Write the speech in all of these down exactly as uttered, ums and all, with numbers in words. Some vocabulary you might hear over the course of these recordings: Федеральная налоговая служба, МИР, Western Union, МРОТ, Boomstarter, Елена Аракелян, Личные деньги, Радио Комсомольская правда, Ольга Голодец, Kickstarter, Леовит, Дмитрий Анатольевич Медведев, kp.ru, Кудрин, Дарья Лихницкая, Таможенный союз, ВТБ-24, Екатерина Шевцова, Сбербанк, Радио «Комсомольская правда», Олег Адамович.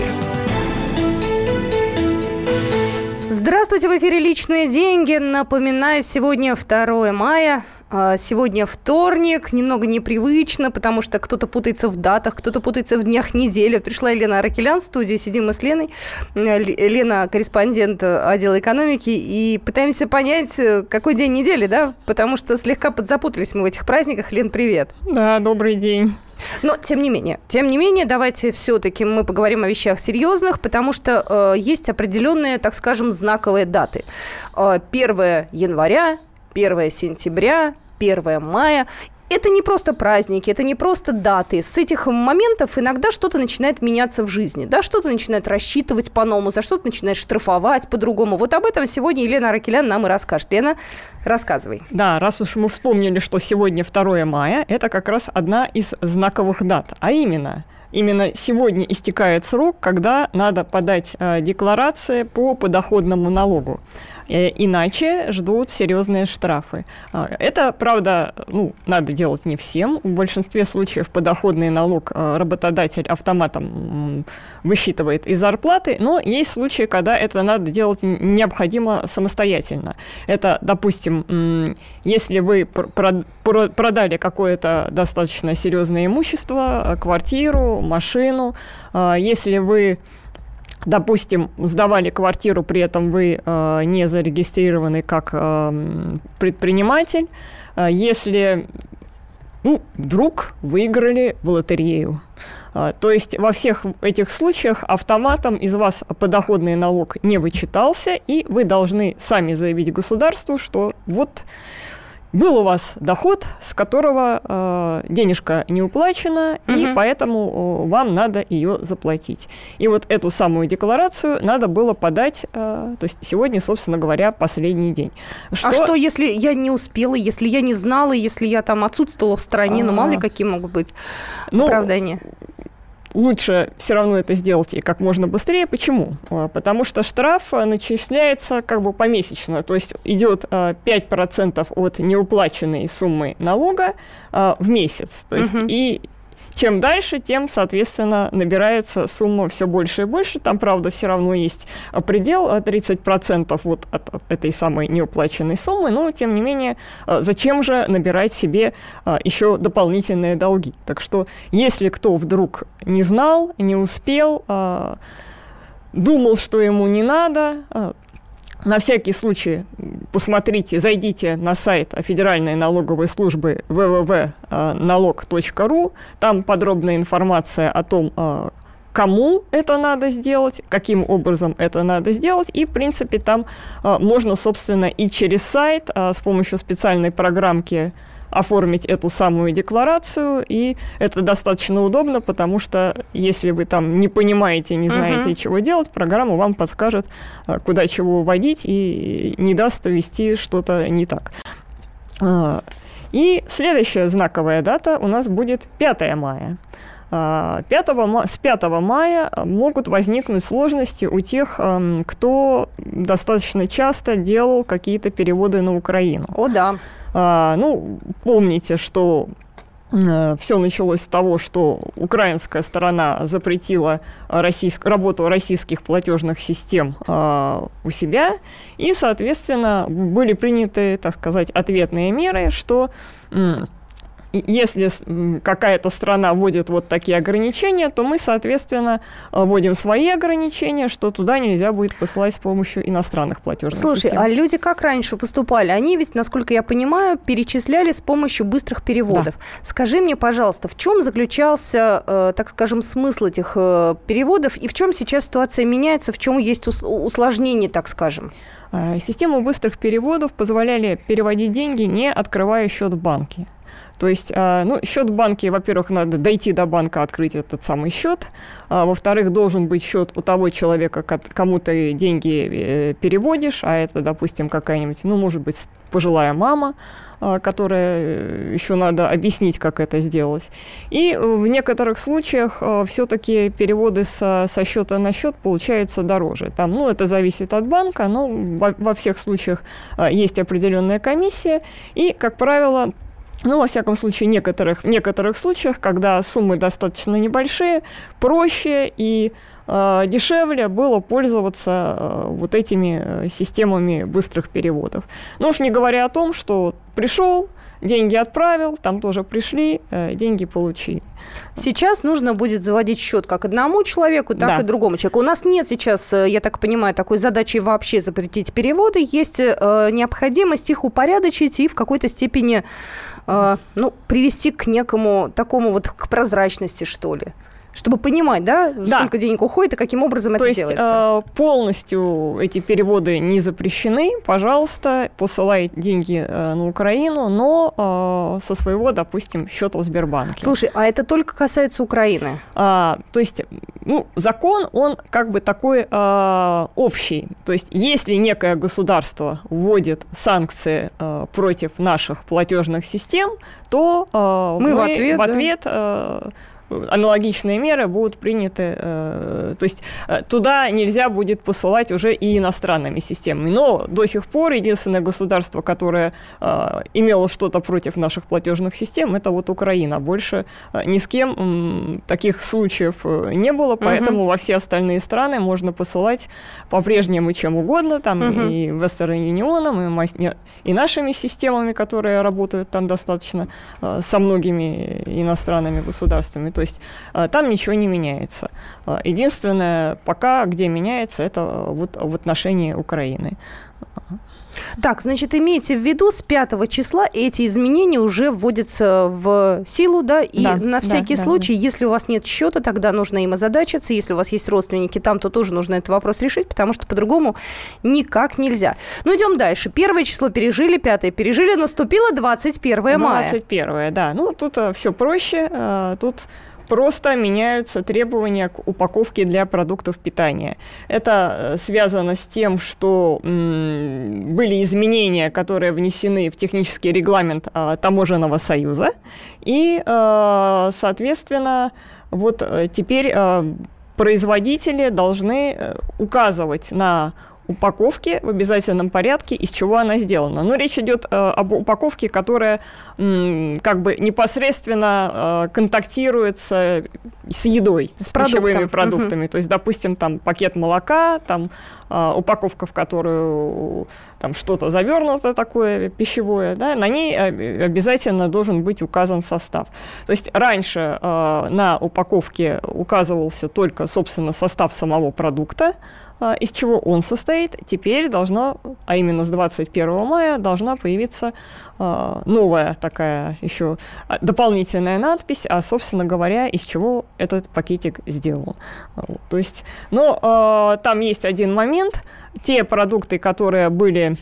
деньги». Здравствуйте, в эфире «Личные деньги». Напоминаю, сегодня второе мая. Сегодня вторник, немного непривычно, потому что кто-то путается в датах, кто-то путается в днях недели. Вот пришла Елена Аракелян в студию, сидим мы с Леной. Лена – корреспондент отдела экономики, и пытаемся понять, какой день недели, да? Потому что слегка подзапутались мы в этих праздниках. Лен, привет. Да, добрый день. Но, тем не менее, тем не менее, давайте все-таки мы поговорим о вещах серьезных, потому что э, есть определенные, так скажем, знаковые даты. Э, первое января, первое сентября, первое мая. Это не просто праздники, это не просто даты. С этих моментов иногда что-то начинает меняться в жизни. Да, что-то начинает рассчитывать по-новому, за что-то начинает штрафовать по-другому. Вот об этом сегодня Елена Аракелян нам и расскажет. Лена, рассказывай. Да, раз уж мы вспомнили, что сегодня второе мая, это как раз одна из знаковых дат. А именно... Именно сегодня истекает срок, когда надо подать э, декларации по подоходному налогу. Э, иначе ждут серьезные штрафы. Э, это, правда, ну, надо делать не всем. В большинстве случаев подоходный налог э, работодатель автоматом э, высчитывает из зарплаты, но есть случаи, когда это надо делать необходимо самостоятельно. Это, допустим, э, если вы пр- пр- продали какое-то достаточно серьезное имущество, квартиру, машину. Если вы, допустим, сдавали квартиру, при этом вы не зарегистрированы как предприниматель, если, ну, вдруг выиграли в лотерею. То есть во всех этих случаях автоматом из вас подоходный налог не вычитался, и вы должны сами заявить государству, что вот... Был у вас доход, с которого э, денежка не уплачена, угу. и поэтому э, вам надо ее заплатить. И вот эту самую декларацию надо было подать, э, то есть сегодня, собственно говоря, последний день. Что... А что, если я не успела, если я не знала, если я там отсутствовала в стране, А-а-а. ну мало ли какие могут быть ну... оправдания? Лучше все равно это сделать и как можно быстрее. Почему? Потому что штраф начисляется как бы помесячно. То есть идет пять процентов от неуплаченной суммы налога в месяц. То есть, угу. и чем дальше, тем, соответственно, набирается сумма все больше и больше. Там, правда, все равно есть предел тридцать процентов вот от этой самой неуплаченной суммы. Но, тем не менее, зачем же набирать себе еще дополнительные долги? Так что, если кто вдруг не знал, не успел, думал, что ему не надо... На всякий случай посмотрите, зайдите на сайт Федеральной налоговой службы дабл ю дабл ю дабл ю точка налог точка ру. Там подробная информация о том, кому это надо сделать, каким образом это надо сделать. И, в принципе, там можно, собственно, и через сайт с помощью специальной программки оформить эту самую декларацию, и это достаточно удобно, потому что если вы там не понимаете, не знаете, uh-huh. чего делать, программа вам подскажет, куда чего вводить, и не даст ввести что-то не так. И следующая знаковая дата у нас будет пятое мая. пятого, с пятого мая могут возникнуть сложности у тех, кто достаточно часто делал какие-то переводы на Украину. О, да. Ну, помните, что все началось с того, что украинская сторона запретила российск... работу российских платежных систем э, у себя, и, соответственно, были приняты, так сказать, ответные меры, что... Э, Если какая-то страна вводит вот такие ограничения, то мы, соответственно, вводим свои ограничения, что туда нельзя будет посылать с помощью иностранных платежных систем. Слушай, а люди как раньше поступали? Они ведь, насколько я понимаю, перечисляли с помощью быстрых переводов. Да. Скажи мне, пожалуйста, в чем заключался, так скажем, смысл этих переводов и в чем сейчас ситуация меняется, в чем есть усложнение, так скажем? Системы быстрых переводов позволяли переводить деньги, не открывая счет в банке. То есть, ну, счет в банке, во-первых, надо дойти до банка, открыть этот самый счет. Во-вторых, должен быть счет у того человека, кому ты деньги переводишь, а это, допустим, какая-нибудь, ну, может быть, пожилая мама, которая еще надо объяснить, как это сделать. И в некоторых случаях все-таки переводы со, со счета на счет получаются дороже. Там, ну, это зависит от банка, но во, во всех случаях есть определенная комиссия, и, как правило, Ну, во всяком случае, в некоторых, в некоторых случаях, когда суммы достаточно небольшие, проще и э, дешевле было пользоваться э, вот этими системами быстрых переводов. Ну уж не говоря о том, что пришел, деньги отправил, там тоже пришли, э, деньги получили. Сейчас нужно будет заводить счет как одному человеку, так да. и другому человеку. У нас нет сейчас, я так понимаю, такой задачи вообще запретить переводы. Есть э, необходимость их упорядочить и в какой-то степени... ну, привести к некому такому вот, к прозрачности, что ли. Чтобы понимать, да, да. сколько денег уходит и каким образом это делается. То есть полностью эти переводы не запрещены. Пожалуйста, посылайте деньги на Украину, но со своего, допустим, счета в Сбербанке. Слушай, а это только касается Украины? А, то есть, ну, закон, он как бы такой а, общий. То есть, если некое государство вводит санкции а, против наших платежных систем, то а, мы, мы в ответ... В ответ да. а, аналогичные меры будут приняты, э, то есть э, туда нельзя будет посылать уже и иностранными системами. Но до сих пор единственное государство, которое э, имело что-то против наших платежных систем, это вот Украина. Больше э, ни с кем м, таких случаев э, не было, поэтому угу. во все остальные страны можно посылать по-прежнему чем угодно, там угу. и Western Union, и, и нашими системами, которые работают там достаточно э, со многими иностранными государствами. То есть там ничего не меняется. Единственное, пока где меняется, это вот в отношении Украины. Так, значит, имейте в виду, с пятого числа эти изменения уже вводятся в силу, да, и да, на всякий да, случай, да, да. если у вас нет счета, тогда нужно им озадачиться, если у вас есть родственники там, то тоже нужно этот вопрос решить, потому что по-другому никак нельзя. Ну, идем дальше. Первое число пережили, пятое пережили, наступило двадцать первое мая. двадцать первое, да. Ну, тут все проще, тут... Просто меняются требования к упаковке для продуктов питания. Это связано с тем, что м, были изменения, которые внесены в технический регламент а, Таможенного союза. И, а, соответственно, вот теперь а, производители должны указывать на упаковки в обязательном порядке, из чего она сделана. Но речь идет э, об упаковке, которая м, как бы непосредственно э, контактирует с, с едой, с, с пищевыми продуктами. Угу. То есть, допустим, там пакет молока, там э, упаковка, в которую там что-то завернуто такое пищевое, да, на ней обязательно должен быть указан состав. То есть раньше э, на упаковке указывался только, собственно, состав самого продукта, э, из чего он состоит. Теперь должно, а именно с двадцать первого мая, должна появиться э, новая такая еще дополнительная надпись, а, собственно говоря, из чего этот пакетик сделан. Вот, то есть, но э, там есть один момент. Те продукты, которые были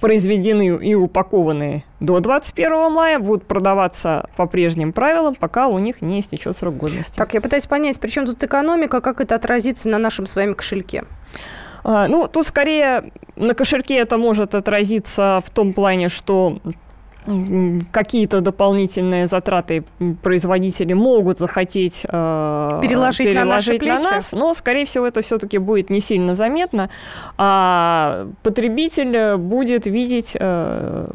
произведены и упакованы до двадцать первого мая, будут продаваться по прежним правилам, пока у них не истечет срок годности. Так, я пытаюсь понять, при чем тут экономика, как это отразится на нашем с вами кошельке? А, ну, тут скорее на кошельке это может отразиться в том плане, что какие-то дополнительные затраты производители могут захотеть э, переложить, переложить на, на нас, но, скорее всего, это все-таки будет не сильно заметно, а потребитель будет видеть, э,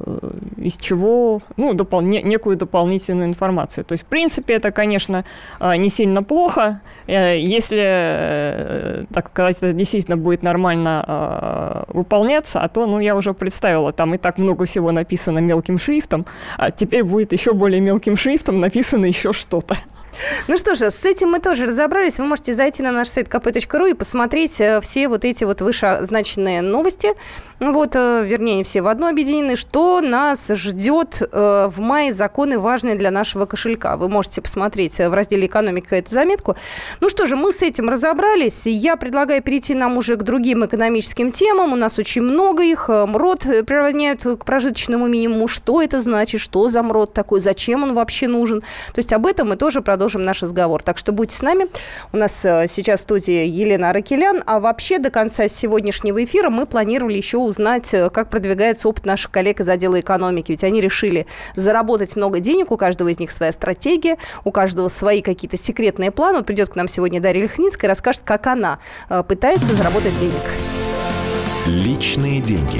из чего, ну, допол- не, некую дополнительную информацию. То есть, в принципе, это, конечно, не сильно плохо, если, так сказать, это действительно будет нормально э, выполняться, а то, ну, я уже представила, там и так много всего написано мелким шрифтом, шрифтом, а теперь будет еще более мелким шрифтом написано еще что-то. Ну что же, с этим мы тоже разобрались. Вы можете зайти на наш сайт ка пэ точка ру и посмотреть все вот эти вот вышеозначенные новости. Вот, вернее, все в одно объединены. Что нас ждет в мае, законы важные для нашего кошелька. Вы можете посмотреть в разделе «Экономика» эту заметку. Ну что же, мы с этим разобрались. Я предлагаю перейти нам уже к другим экономическим темам. У нас очень много их. МРОТ приравняют к прожиточному минимуму. Что это значит? Что за МРОТ такой? Зачем он вообще нужен? То есть об этом мы тоже продолжим. Наш разговор. Так что будьте с нами. У нас сейчас в студии Елена Аракелян. А вообще до конца сегодняшнего эфира мы планировали еще узнать, как продвигается опыт наших коллег из отдела экономики. Ведь они решили заработать много денег. У каждого из них своя стратегия, у каждого свои какие-то секретные планы. Вот придет к нам сегодня Дарья Лихницкая и расскажет, как она пытается заработать денег. Личные деньги.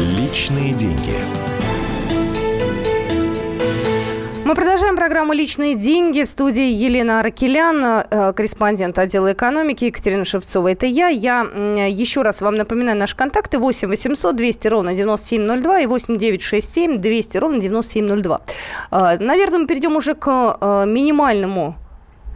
Личные деньги. Мы продолжаем программу «Личные деньги». В студии Елена Аракелян, корреспондент отдела экономики, Екатерина Шевцова. Это я. Я еще раз вам напоминаю наши контакты. восемь восемьсот двести ровно девяносто семь ноль два и восемь девятьсот шестьдесят семь двести ровно девяносто семь ноль два. Наверное, мы перейдем уже к минимальному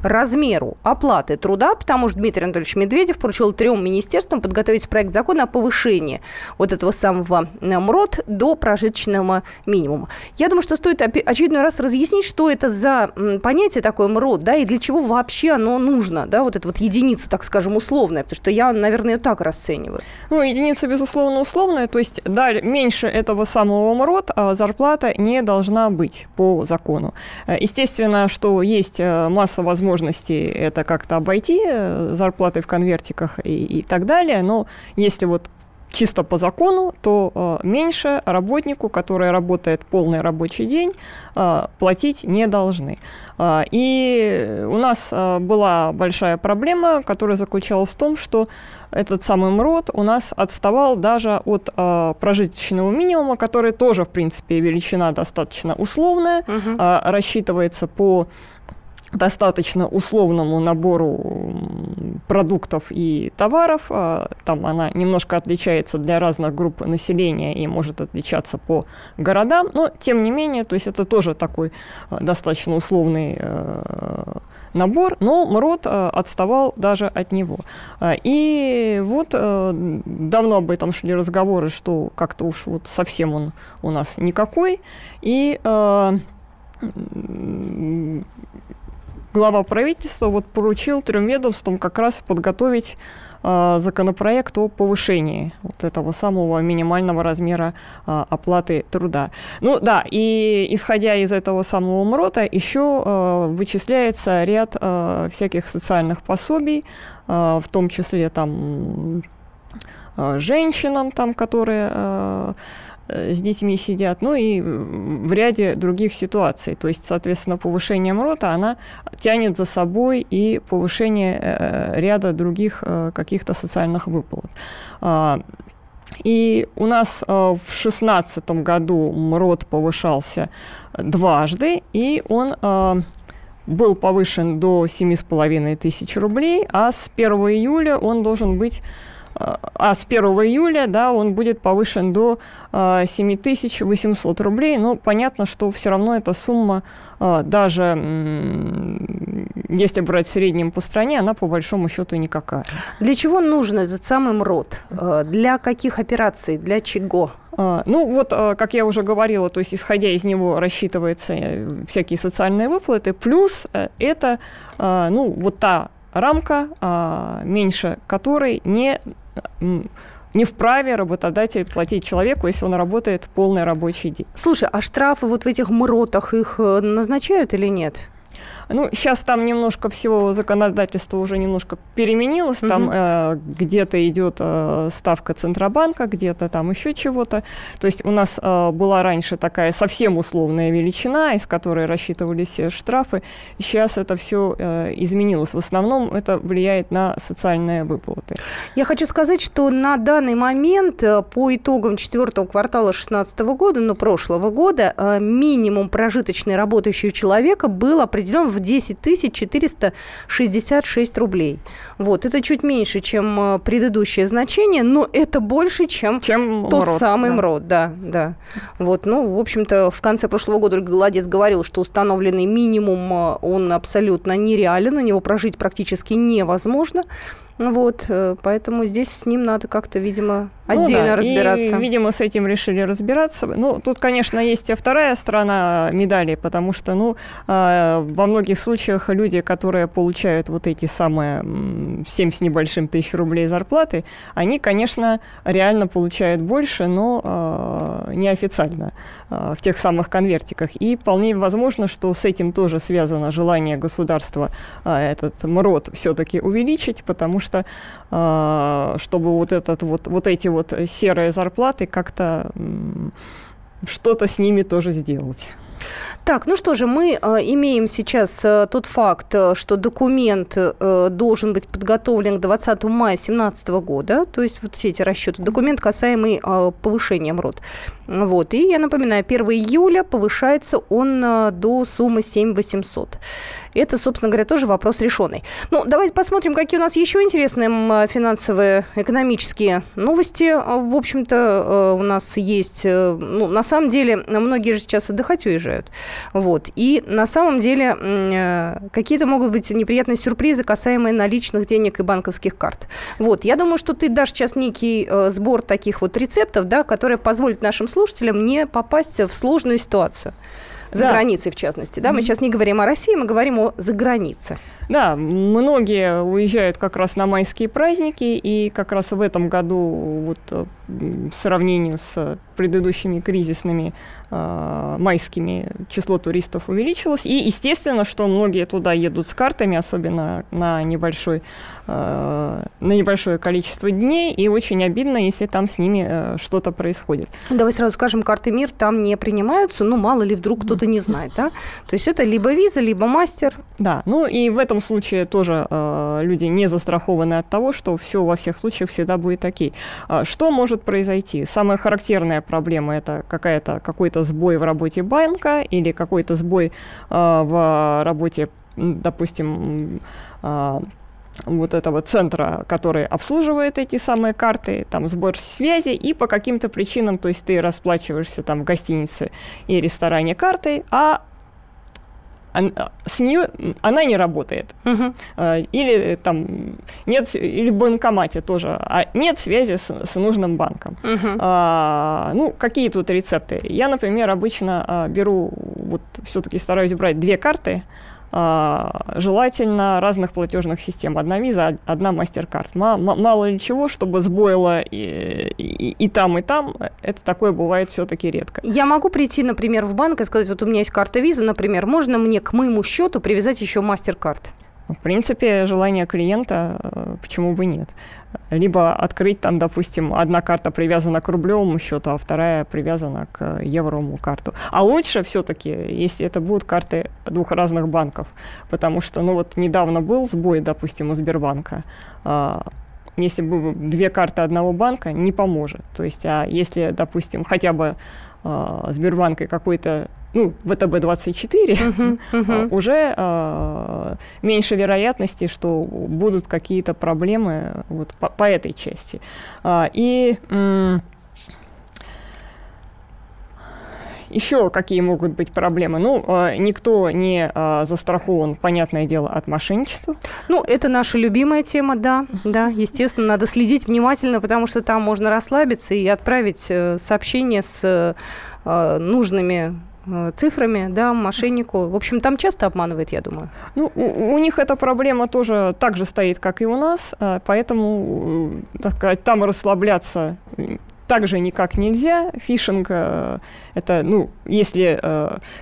размеру оплаты труда, потому что Дмитрий Анатольевич Медведев поручил трем министерствам подготовить проект закона о повышении вот этого самого МРОТ до прожиточного минимума. Я думаю, что стоит очередной раз разъяснить, что это за понятие такое МРОТ, да, и для чего вообще оно нужно, да, вот эта вот единица, так скажем, условная, потому что я, наверное, ее так расцениваю. Ну, единица, безусловно, условная, то есть, да, меньше этого самого МРОТ зарплата не должна быть по закону. Естественно, что есть масса возможностей это как-то обойти зарплатой в конвертиках и, и так далее, но если вот чисто по закону, то э, меньше работнику, который работает полный рабочий день, э, платить не должны. Э, и у нас э, была большая проблема, которая заключалась в том, что этот самый МРОТ у нас отставал даже от э, прожиточного минимума, который тоже, в принципе, величина достаточно условная, угу. э, рассчитывается по достаточно условному набору продуктов и товаров. Там она немножко отличается для разных групп населения и может отличаться по городам, но тем не менее, то есть это тоже такой достаточно условный набор, но МРОТ отставал даже от него. И вот давно об этом шли разговоры, что как-то уж вот совсем он у нас никакой. И глава правительства вот поручил трем ведомствам как раз подготовить э, законопроект о повышении вот этого самого минимального размера э, оплаты труда. Ну да, и исходя из этого самого МРОТа еще э, вычисляется ряд э, всяких социальных пособий, э, в том числе там э, женщинам, там, которые э, с детьми сидят, ну и в ряде других ситуаций. То есть, соответственно, повышение МРОТа, она тянет за собой и повышение э, ряда других э, каких-то социальных выплат. А, и у нас э, в две тысячи шестнадцатом году МРОТ повышался дважды, и он э, был повышен до семь с половиной тысяч рублей, а с первого июля он должен быть А с первого июля, да, он будет повышен до семь тысяч восемьсот рублей. Но понятно, что все равно эта сумма, даже если брать в среднем по стране, она по большому счету никакая. Для чего нужен этот самый МРОТ? Для каких операций? Для чего? Ну вот, как я уже говорила, то есть исходя из него рассчитываются всякие социальные выплаты. Плюс это, ну, вот та рамка, меньше которой не, не вправе работодатель платить человеку, если он работает полный рабочий день. Слушай, а штрафы вот в этих МРОТах их назначают или нет? Ну, сейчас там немножко всего законодательства уже немножко переменилось, mm-hmm. там э, где-то идет э, ставка Центробанка, где-то там еще чего-то. То есть у нас э, была раньше такая совсем условная величина, из которой рассчитывались штрафы. Сейчас это все э, изменилось. В основном это влияет на социальные выплаты. Я хочу сказать, что на данный момент по итогам четвертого квартала две тысячи шестнадцатого года, ну, прошлого года, э, минимум прожиточный работающего человека был определен в десять тысяч четыреста шестьдесят шесть рублей. Вот. Это чуть меньше, чем предыдущее значение, но это больше, чем, чем тот МРОТ, самый да. МРОТ. Да, да. Вот. Ну, в общем-то, в конце прошлого года Ольга Голодец говорила, что установленный минимум, он абсолютно нереален, на него прожить практически невозможно. Вот, поэтому здесь с ним надо как-то, видимо, отдельно ну, да. разбираться. И, видимо, с этим решили разбираться. Ну, тут, конечно, есть и вторая сторона медали, потому что, ну, во многих случаях люди, которые получают вот эти самые семь с небольшим тысяч рублей зарплаты, они, конечно, реально получают больше, но неофициально в тех самых конвертиках. И вполне возможно, что с этим тоже связано желание государства этот МРОТ все-таки увеличить, потому что что чтобы вот, этот, вот, вот эти вот серые зарплаты как-то что-то с ними тоже сделать. Так, ну что же, мы имеем сейчас тот факт, что документ должен быть подготовлен к двадцатому мая две тысячи семнадцатого года, то есть вот все эти расчеты, документ, касаемый повышения МРОТ. Вот. И я напоминаю, первого июля повышается он до суммы семь тысяч восемьсот. Это, собственно говоря, тоже вопрос решенный. Ну, давайте посмотрим, какие у нас еще интересные финансовые, экономические новости. В общем-то, у нас есть, ну, на самом деле, многие же сейчас отдыхать уезжают. Вот. И на самом деле какие-то могут быть неприятные сюрпризы, касаемые наличных денег и банковских карт. Вот. Я думаю, что ты дашь сейчас некий сбор таких вот рецептов, да, которые позволят нашим слушателям не попасть в сложную ситуацию. За да. границей, в частности. Да? Мы mm-hmm. сейчас не говорим о России, мы говорим о загранице. Да, многие уезжают как раз на майские праздники, и как раз в этом году вот, в сравнении с предыдущими кризисными э, майскими число туристов увеличилось. И естественно, что многие туда едут с картами, особенно на, небольшой, э, на небольшое количество дней, и очень обидно, если там с ними э, что-то происходит. Давай сразу скажем, карты МИР там не принимаются, ну мало ли вдруг кто-то не знает, да? То есть это либо виза, либо мастер. Да, ну и в этом случае тоже э, люди не застрахованы от того, что все во всех случаях всегда будет окей. Что может произойти? Самая характерная проблема – это какая-то, какой-то сбой в работе банка или какой-то сбой э, в работе, допустим, э, вот этого центра, который обслуживает эти самые карты, там сбор связи, и по каким-то причинам, то есть ты расплачиваешься там в гостинице и ресторане картой, а с нее она не работает. Угу. Или там нет, или в банкомате тоже, а нет связи с, с нужным банком. Угу. А, ну, какие тут рецепты? Я, например, обычно беру, вот все-таки стараюсь брать две карты, желательно разных платежных систем. Одна виза, одна мастер-карт. Мало ли чего, чтобы сбоило и, и, и там, и там. Это такое бывает все-таки редко. Я могу прийти, например, в банк и сказать, вот у меня есть карта виза, например, можно мне к моему счету привязать еще мастер-карт? В принципе, желание клиента, почему бы нет. Либо открыть там, допустим, одна карта привязана к рублевому счету, а вторая привязана к евровому карту. А лучше все-таки, если это будут карты двух разных банков. Потому что, ну вот недавно был сбой, допустим, у Сбербанка. Если бы две карты одного банка, не поможет. То есть, а если, допустим, хотя бы Сбербанк и какой-то, ну, вэ тэ бэ двадцать четыре, uh-huh, uh-huh. уже э, меньше вероятности, что будут какие-то проблемы вот, по, по этой части. А, и м- еще какие могут быть проблемы? Ну, э, никто не э, застрахован, понятное дело, от мошенничества. Ну, это наша любимая тема, да. Да, естественно, надо следить внимательно, потому что там можно расслабиться и отправить э, сообщение с э, нужными цифрами, да, мошеннику. В общем, там часто обманывают, я думаю. Ну, у, у них эта проблема тоже так же стоит, как и у нас, поэтому, так сказать, там расслабляться также никак нельзя. Фишинг – это, ну, если,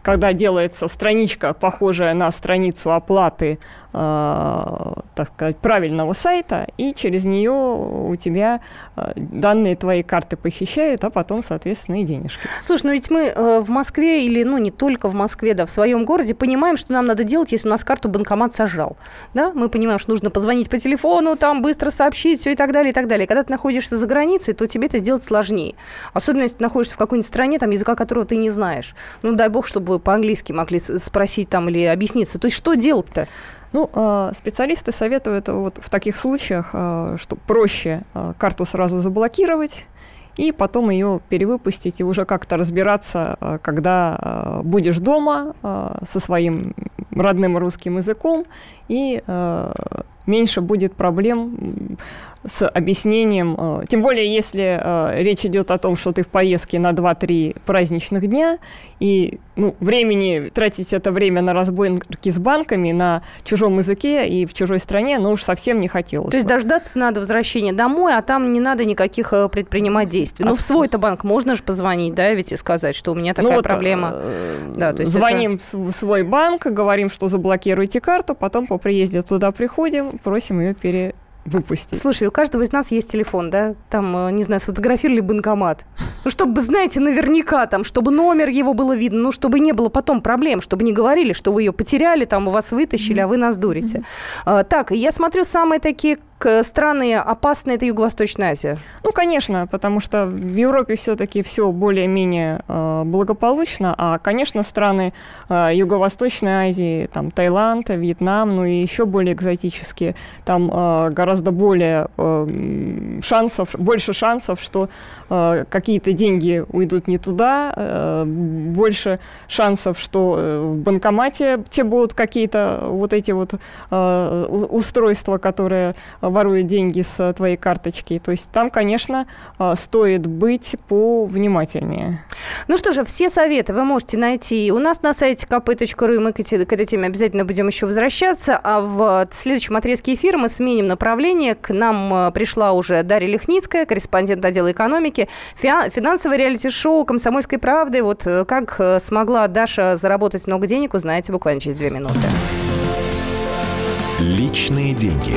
когда делается страничка, похожая на страницу оплаты, так сказать, правильного сайта, и через нее у тебя данные твоей карты похищают, а потом, соответственно, и денежки. Слушай, ну ведь мы в Москве, или, ну, не только в Москве, да, в своем городе понимаем, что нам надо делать, если у нас карту банкомат сожрал, да? Мы понимаем, что нужно позвонить по телефону, там, быстро сообщить, все и так далее, и так далее. Когда ты находишься за границей, то тебе это сделать сложно. Сложнее. Особенно, если ты находишься в какой-нибудь стране, там, языка которого ты не знаешь. Ну, дай бог, чтобы вы по-английски могли спросить там или объясниться. То есть что делать-то? Ну, специалисты советуют вот в таких случаях, что проще карту сразу заблокировать и потом ее перевыпустить и уже как-то разбираться, когда будешь дома со своим родным русским языком и меньше будет проблем с объяснением. Тем более, если речь идет о том, что ты в поездке на два-три праздничных дня, и ну, времени тратить это время на разборки с банками на чужом языке и в чужой стране, ну уж совсем не хотелось. То есть дождаться надо возвращения домой, а там не надо никаких предпринимать действий. Но в свой-то банк можно же позвонить, да, ведь и сказать, что у меня такая ну, вот, проблема. Да, то есть звоним это... в свой банк, говорим, что заблокируйте карту, потом по приезде туда приходим, просим ее перевыпустить. Слушай, у каждого из нас есть телефон, да? Там, не знаю, сфотографировали банкомат. Ну, чтобы, знаете, наверняка там, чтобы номер его было видно, ну, чтобы не было потом проблем, чтобы не говорили, что вы ее потеряли, там, у вас вытащили, mm-hmm. а вы нас дурите. Mm-hmm. А, так, я смотрю, самые такие... страны опасные — это Юго-Восточная Азия. Ну, конечно, потому что в Европе все-таки все более-менее э, благополучно, а, конечно, страны э, Юго-Восточной Азии, там, Таиланд, Вьетнам, ну и еще более экзотические, там э, гораздо более э, шансов, больше шансов, что э, какие-то деньги уйдут не туда, э, больше шансов, что э, в банкомате те будут какие-то вот эти вот э, устройства, которые... воруют деньги с твоей карточки. То есть там, конечно, стоит быть повнимательнее. Ну что же, все советы вы можете найти у нас на сайте ка пэ точка ру. Мы к этой теме обязательно будем еще возвращаться. А в следующем отрезке эфира мы сменим направление. К нам пришла уже Дарья Лихницкая, корреспондент отдела экономики, финансовое реалити-шоу «Комсомольской правды». Вот как смогла Даша заработать много денег, узнаете буквально через две минуты. Личные деньги.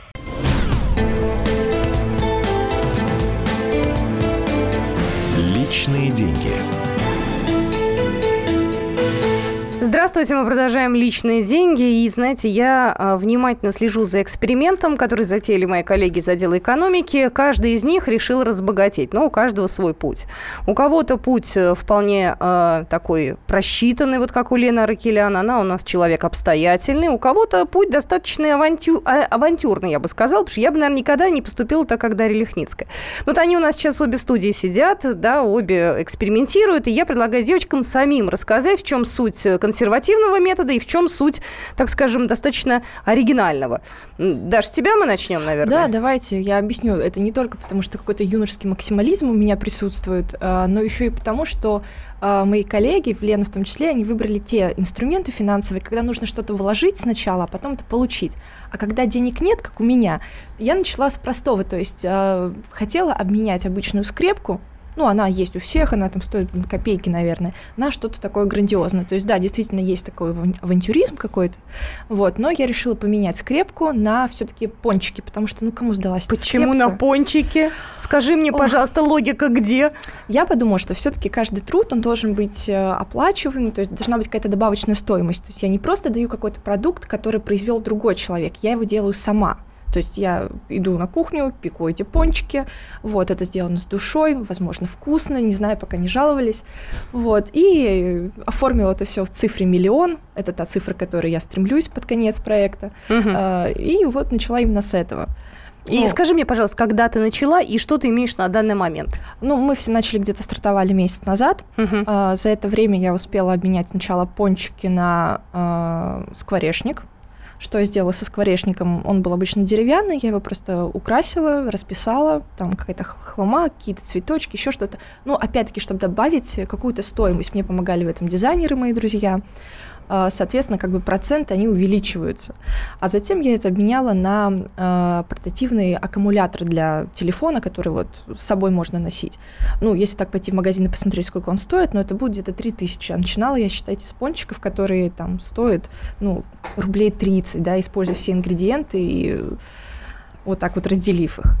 Личные деньги. Здравствуйте, мы продолжаем «Личные деньги». И, знаете, я внимательно слежу за экспериментом, который затеяли мои коллеги из отдела экономики. Каждый из них решил разбогатеть, но у каждого свой путь. У кого-то путь вполне э, такой просчитанный, вот как у Лены Аракелян, она у нас человек обстоятельный. У кого-то путь достаточно авантю... авантюрный, я бы сказала, потому что я бы, наверное, никогда не поступила так, как Дарья Лихницкая. Вот они у нас сейчас обе в студии сидят, да, обе экспериментируют, и я предлагаю девочкам самим рассказать, в чем суть консультации консервативного метода и в чем суть, так скажем, достаточно оригинального. Даш, с тебя мы начнем, наверное. Да, давайте, я объясню. Это не только потому, что какой-то юношеский максимализм у меня присутствует, но еще и потому, что мои коллеги, Лена в том числе, они выбрали те инструменты финансовые, когда нужно что-то вложить сначала, а потом это получить. А когда денег нет, как у меня, я начала с простого, то есть хотела обменять обычную скрепку. Ну, она есть у всех, она там стоит копейки, наверное, на что-то такое грандиозное. То есть, да, действительно, есть такой авантюризм какой-то, вот, но я решила поменять скрепку на все-таки пончики, потому что, ну, кому сдалась эта скрепка? Почему на пончики? Скажи мне, пожалуйста, Ох. логика где? Я подумала, что все-таки каждый труд, он должен быть оплачиваемый, то есть должна быть какая-то добавочная стоимость. То есть я не просто даю какой-то продукт, который произвел другой человек, я его делаю сама. То есть я иду на кухню, пеку эти пончики, вот, это сделано с душой, возможно, вкусно, не знаю, пока не жаловались, вот, и оформила это все в цифре миллион, это та цифра, к которой я стремлюсь под конец проекта, угу. и вот начала именно с этого. И ну, скажи мне, пожалуйста, когда ты начала и что ты имеешь на данный момент? Ну, мы все начали где-то, стартовали месяц назад. Угу. А, за это время я успела обменять сначала пончики на а, скворечник. Что я сделала со скворечником? Он был обычно деревянный, я его просто украсила, расписала, там какая-то хлома, какие-то цветочки, еще что-то. Ну, опять-таки, чтобы добавить какую-то стоимость. Мне помогали в этом дизайнеры, мои друзья. Соответственно, как бы проценты, они увеличиваются. А затем я это обменяла на э, портативный аккумулятор для телефона, который вот с собой можно носить. Ну, если так пойти в магазин и посмотреть, сколько он стоит, ну, это будет где-то три тысячи. А начинала я, считайте, с пончиков, которые там стоят, ну, рублей тридцать, да, используя все ингредиенты и вот так вот разделив их.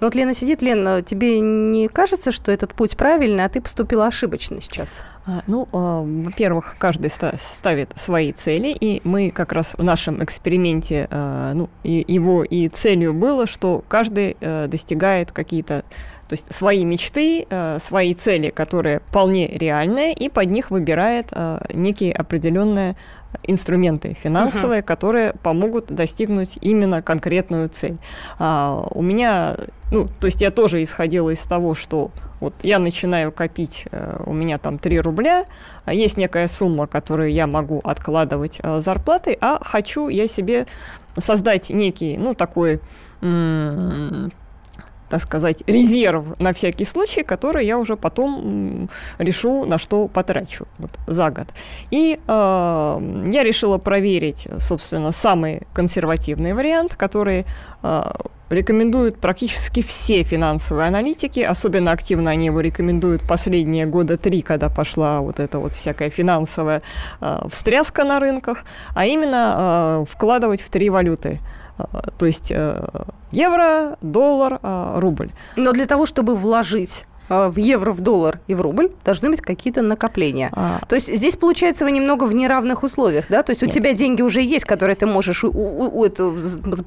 Но вот Лена сидит. Лена, тебе не кажется, что этот путь правильный, а ты поступила ошибочно сейчас? Ну, во-первых, каждый ставит свои цели, и мы как раз в нашем эксперименте, ну, его и целью было, что каждый достигает какие-то, то есть свои мечты, свои цели, которые вполне реальные, и под них выбирает некие определенные инструменты финансовые, uh-huh. которые помогут достигнуть именно конкретную цель. А, у меня, ну, то есть я тоже исходила из того, что вот я начинаю копить, э, у меня там три рубля, есть некая сумма, которую я могу откладывать э, зарплатой, а хочу я себе создать некий, ну, такой... М- так сказать, резерв на всякий случай, который я уже потом решу, на что потрачу вот, за год. И э, я решила проверить, собственно, самый консервативный вариант, который э, рекомендуют практически все финансовые аналитики, особенно активно они его рекомендуют последние года три, когда пошла вот эта вот всякая финансовая э, встряска на рынках, а именно э, вкладывать в три валюты. То есть евро, доллар, рубль. Но для того, чтобы вложить в евро, в доллар и в рубль, должны быть какие-то накопления. А... То есть здесь, получается, вы немного в неравных условиях, да? То есть Нет. у тебя деньги уже есть, которые ты можешь у- у- у- это,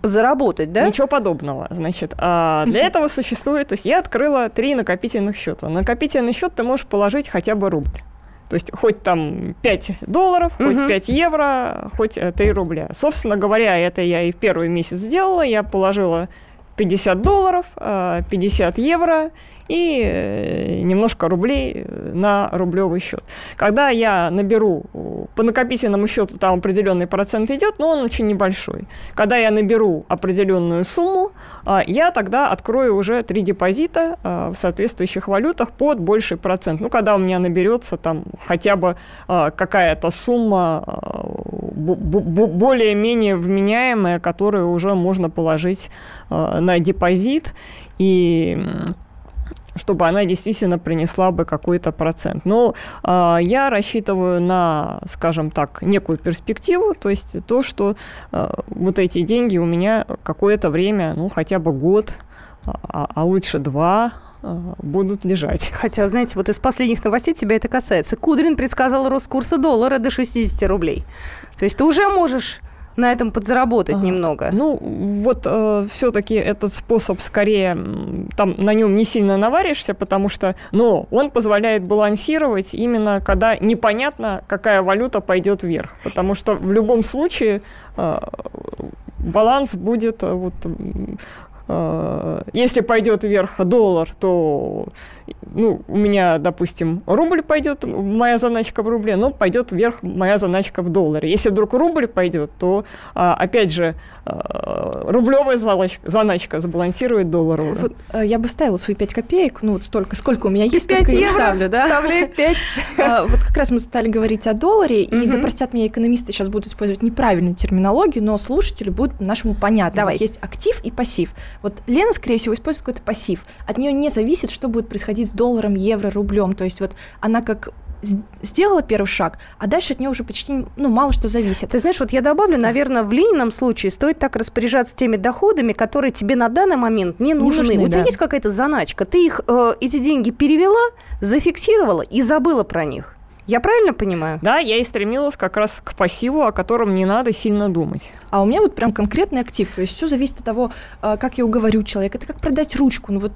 заработать, да? Ничего подобного. Значит, для этого существует... То есть я открыла три накопительных счета. На накопительный счет ты можешь положить хотя бы рубль. То есть хоть там пять долларов, хоть uh-huh. пять евро, хоть три рубля. Собственно говоря, это я и в первый месяц сделала. Я положила пятьдесят долларов, пятьдесят евро и немножко рублей на рублевый счет. Когда я наберу, по накопительному счету там определенный процент идет, но он очень небольшой. Когда я наберу определенную сумму, я тогда открою уже три депозита в соответствующих валютах под больший процент. Ну, когда у меня наберется там хотя бы какая-то сумма более-менее вменяемая, которую уже можно положить на депозит, и чтобы она действительно принесла бы какой-то процент. Но э, я рассчитываю на, скажем так, некую перспективу, то есть то, что э, вот эти деньги у меня какое-то время, ну, хотя бы год, а, а лучше два, будут лежать. Хотя, знаете, вот из последних новостей тебя это касается. Кудрин предсказал рост курса доллара до шестьдесят рублей. То есть ты уже можешь на этом подзаработать ага. немного. Ну, вот э, все-таки этот способ скорее, там на нем не сильно наваришься, потому что, но он позволяет балансировать именно, когда непонятно, какая валюта пойдет вверх. Потому что в любом случае э, баланс будет э, вот... Если пойдет вверх доллар, то, ну, у меня, допустим, рубль пойдет, моя заначка в рубле, но пойдет вверх моя заначка в долларе. Если вдруг рубль пойдет, то, опять же, рублевая заначка сбалансирует долларовую. Вот, я бы ставила свои пять копеек, ну, вот столько, сколько у меня есть, столько и ставлю, да? Ставлю пять. Вот как раз мы стали говорить о долларе, и, да простят меня экономисты, сейчас будут использовать неправильную терминологию, но слушателю будет по-нашему понятно. Вот есть актив и пассив. Вот Лена, скорее всего, использует какой-то пассив. От нее не зависит, что будет происходить с долларом, евро, рублем. То есть вот она как сделала первый шаг, а дальше от нее уже почти, ну, мало что зависит. Ты знаешь, вот я добавлю, наверное, в Ленином случае стоит так распоряжаться теми доходами, которые тебе на данный момент не нужны. Не нужны, У да. тебя есть какая-то заначка. Ты их, э, эти деньги перевела, зафиксировала и забыла про них. Я правильно понимаю? Да, я и стремилась как раз к пассиву, о котором не надо сильно думать. А у меня вот прям конкретный актив. То есть все зависит от того, как я уговорю человека. Это как продать ручку. Ну вот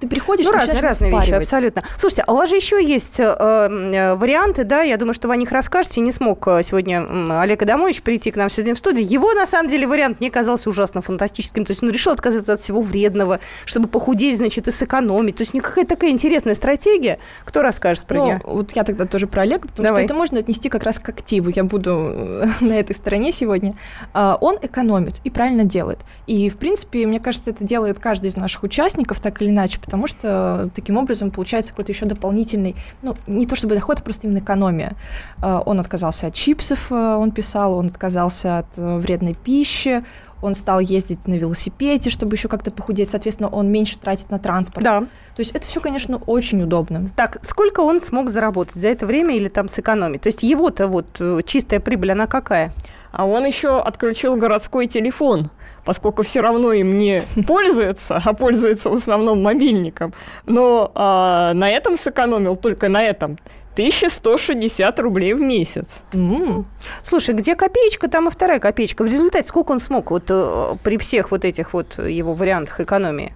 ты приходишь, ну, и начинаешь разные впаривать. Вещи, абсолютно. Слушайте, а у вас же еще есть э, э, варианты, да? Я думаю, что вы о них расскажете. Не смог сегодня Олег Адамович прийти к нам сегодня в студию. Его, на самом деле, вариант мне казался ужасно фантастическим. То есть он решил отказаться от всего вредного, чтобы похудеть, значит, и сэкономить. То есть у них какая-то такая интересная стратегия. Кто расскажет про ну, нее? Вот я тогда тоже про Олега, потому Давай. Что это можно отнести как раз к активу. Я буду на этой стороне сегодня. А, он экономит и правильно делает. И, в принципе, мне кажется, это делает каждый из наших участников так или иначе, потому что таким образом получается какой-то еще дополнительный, ну, не то чтобы доход, а просто именно экономия. Он отказался от чипсов, он писал, он отказался от вредной пищи, он стал ездить на велосипеде, чтобы еще как-то похудеть, соответственно, он меньше тратит на транспорт. Да. То есть это все, конечно, очень удобно. Так, сколько он смог заработать за это время или там сэкономить? То есть его-то вот чистая прибыль, она какая? А он еще отключил городской телефон, поскольку все равно им не пользуется, а пользуется в основном мобильником. Но а, на этом сэкономил, только на этом, тысяча сто шестьдесят рублей в месяц. Mm. Слушай, где копеечка, там и вторая копеечка. В результате сколько он смог вот, при всех вот этих вот его вариантах экономии?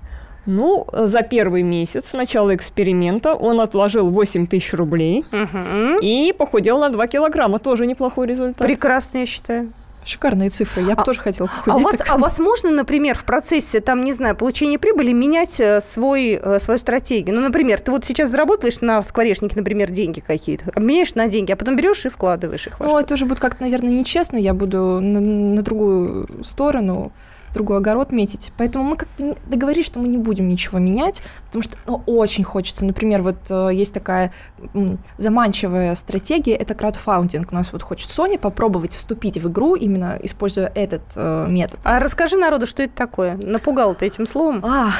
Ну, за первый месяц с начала эксперимента он отложил восемь тысяч рублей uh-huh. и похудел на два килограмма. Тоже неплохой результат. Прекрасно, я считаю. Шикарные цифры. Я а, бы тоже хотела похудеть. А вас, а вас можно, например, в процессе, там, не знаю, получения прибыли менять свой, свою стратегию? Ну, например, ты вот сейчас заработаешь на скворечнике, например, деньги какие-то, обменяешь на деньги, а потом берешь и вкладываешь их. Ну, это уже будет как-то, наверное, нечестно. Я буду на, на другую сторону... другой огород метить. Поэтому мы как бы договорились, что мы не будем ничего менять, потому что ну, очень хочется. Например, вот э, есть такая м, заманчивая стратегия, это краудфандинг. У нас вот хочет Соня попробовать вступить в игру, именно используя этот э, метод. А расскажи народу, что это такое? Напугала ты этим словом? А,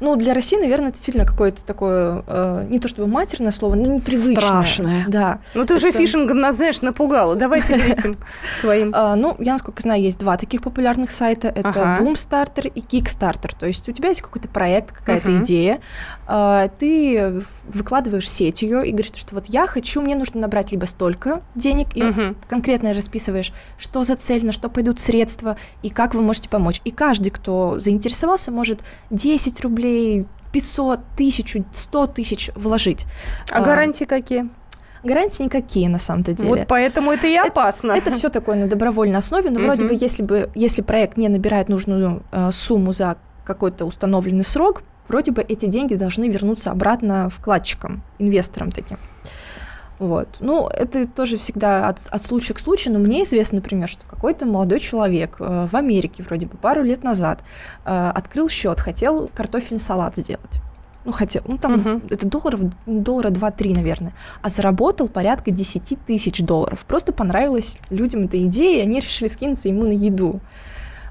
ну, для России, наверное, это действительно какое-то такое, э, не то чтобы матерное слово, но непривычное. Страшное. Да. Ну, ты это... же фишингом нас, знаешь, напугала. Давайте этим твоим. Ну, я, насколько знаю, есть два таких популярных сайта. Это Boomstarter и Kickstarter. То есть у тебя есть какой-то проект, какая-то uh-huh. идея, ты выкладываешь сеть ее и говоришь, что вот я хочу, мне нужно набрать либо столько денег, и uh-huh. конкретно расписываешь, что за цель, на что пойдут средства, и как вы можете помочь. И каждый, кто заинтересовался, может десять рублей, пятьсот, тысячу, сто тысяч вложить. А гарантии какие? Гарантии никакие, на самом-то деле. Вот поэтому это и опасно. Это, это все такое на добровольной основе, но uh-huh. вроде бы если, бы, если проект не набирает нужную э, сумму за какой-то установленный срок, вроде бы эти деньги должны вернуться обратно вкладчикам, инвесторам таким. Вот. Ну, это тоже всегда от, от случая к случаю, но мне известно, например, что какой-то молодой человек э, в Америке вроде бы пару лет назад э, открыл счет, хотел картофельный салат сделать. Ну, хотел, ну, там, uh-huh. это долларов, доллара два-три, наверное, а заработал порядка десять тысяч долларов. Просто понравилась людям эта идея, и они решили скинуться ему на еду.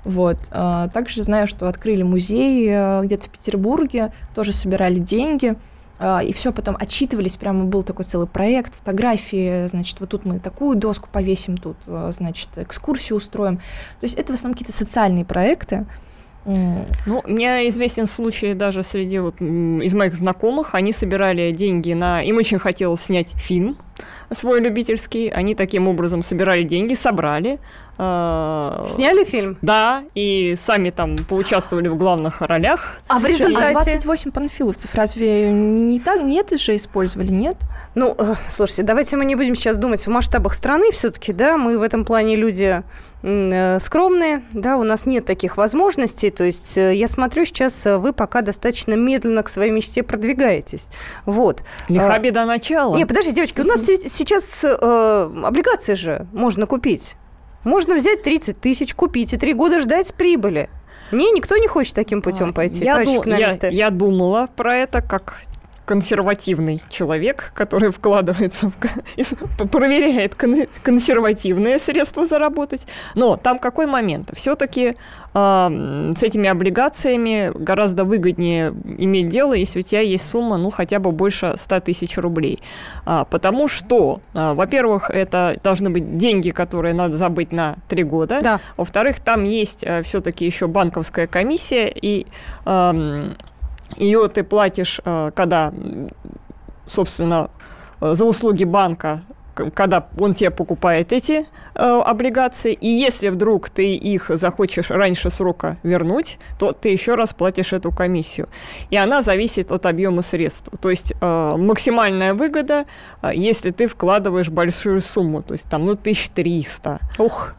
Вот. Также знаю, что открыли музей где-то в Петербурге, тоже собирали деньги, и все потом отчитывались, прямо был такой целый проект, фотографии, значит, вот тут мы такую доску повесим, тут, значит, экскурсию устроим. То есть это в основном какие-то социальные проекты. Mm. Ну, мне известен случай даже среди вот из моих знакомых, они собирали деньги на... Им очень хотелось снять фильм свой любительский, они таким образом собирали деньги, собрали. Э- Сняли фильм? С- да, и сами там поучаствовали в главных ролях. А в результате... А двадцать восемь панфиловцев разве не так? Нет, же использовали, нет? Ну, э, слушайте, давайте мы не будем сейчас думать в масштабах страны все-таки, да, мы в этом плане люди... скромные, да, у нас нет таких возможностей, то есть я смотрю, сейчас вы пока достаточно медленно к своей мечте продвигаетесь, вот. Лиха беда начала. Не, подожди, девочки, у нас сейчас э, облигации же можно купить, можно взять тридцать тысяч, купить и три года ждать прибыли. Не, никто не хочет таким путем а, пойти. Я, ду- я, я думала про это как консервативный человек, который вкладывается, в, проверяет кон, консервативные средства заработать. Но там какой момент? Все-таки э, с этими облигациями гораздо выгоднее иметь дело, если у тебя есть сумма, ну, хотя бы больше сто тысяч рублей. А, потому что, а, во-первых, это должны быть деньги, которые надо забыть на три года. Да. Во-вторых, там есть а, все-таки еще банковская комиссия, и... А, ее ты платишь, когда, собственно, за услуги банка, когда он тебе покупает эти э, облигации, и если вдруг ты их захочешь раньше срока вернуть, то ты еще раз платишь эту комиссию. И она зависит от объема средств. То есть э, максимальная выгода, э, если ты вкладываешь большую сумму, то есть там, ну, тысяча триста. Ух!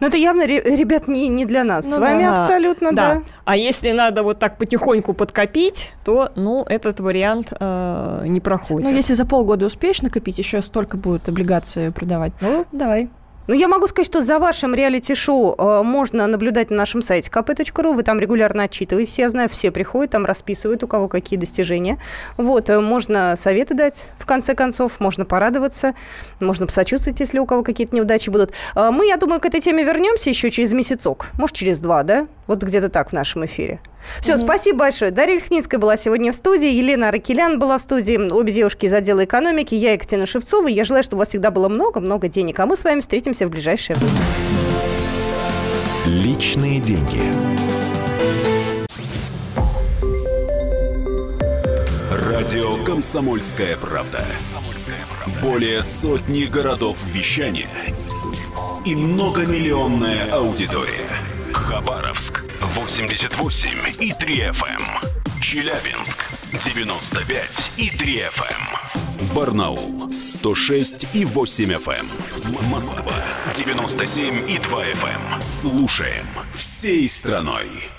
Ну, это явно, ребят, не, не для нас. Ну, с вами да. абсолютно, да. да. А если надо вот так потихоньку подкопить, то, ну, этот вариант э, не проходит. Ну, если за полгода успеешь накопить, еще столько будет облигации продавать, ну, давай. Но я могу сказать, что за вашим реалити-шоу можно наблюдать на нашем сайте ка пэ точка ру. Вы там регулярно отчитываетесь. Я знаю, все приходят, там расписывают, у кого какие достижения. Вот, можно советы дать, в конце концов. Можно порадоваться. Можно посочувствовать, если у кого какие-то неудачи будут. Мы, я думаю, к этой теме вернемся еще через месяцок. Может, через два, да? Вот где-то так в нашем эфире. Все, mm-hmm. спасибо большое. Дарья Лихницкая была сегодня в студии, Елена Аракелян была в студии, обе девушки из отдела экономики, я Екатерина Шевцова. Я желаю, чтобы у вас всегда было много-много денег, а мы с вами встретимся в ближайшее время. Личные деньги. Радио «Комсомольская правда». Более сотни городов вещания и многомиллионная аудитория. Хабаровск восемьдесят восемь и три эф эм, Челябинск девяносто пять и три эф эм, Барнаул сто шесть и восемь эф эм, Москва девяносто семь и два эф эм. Слушаем всей страной.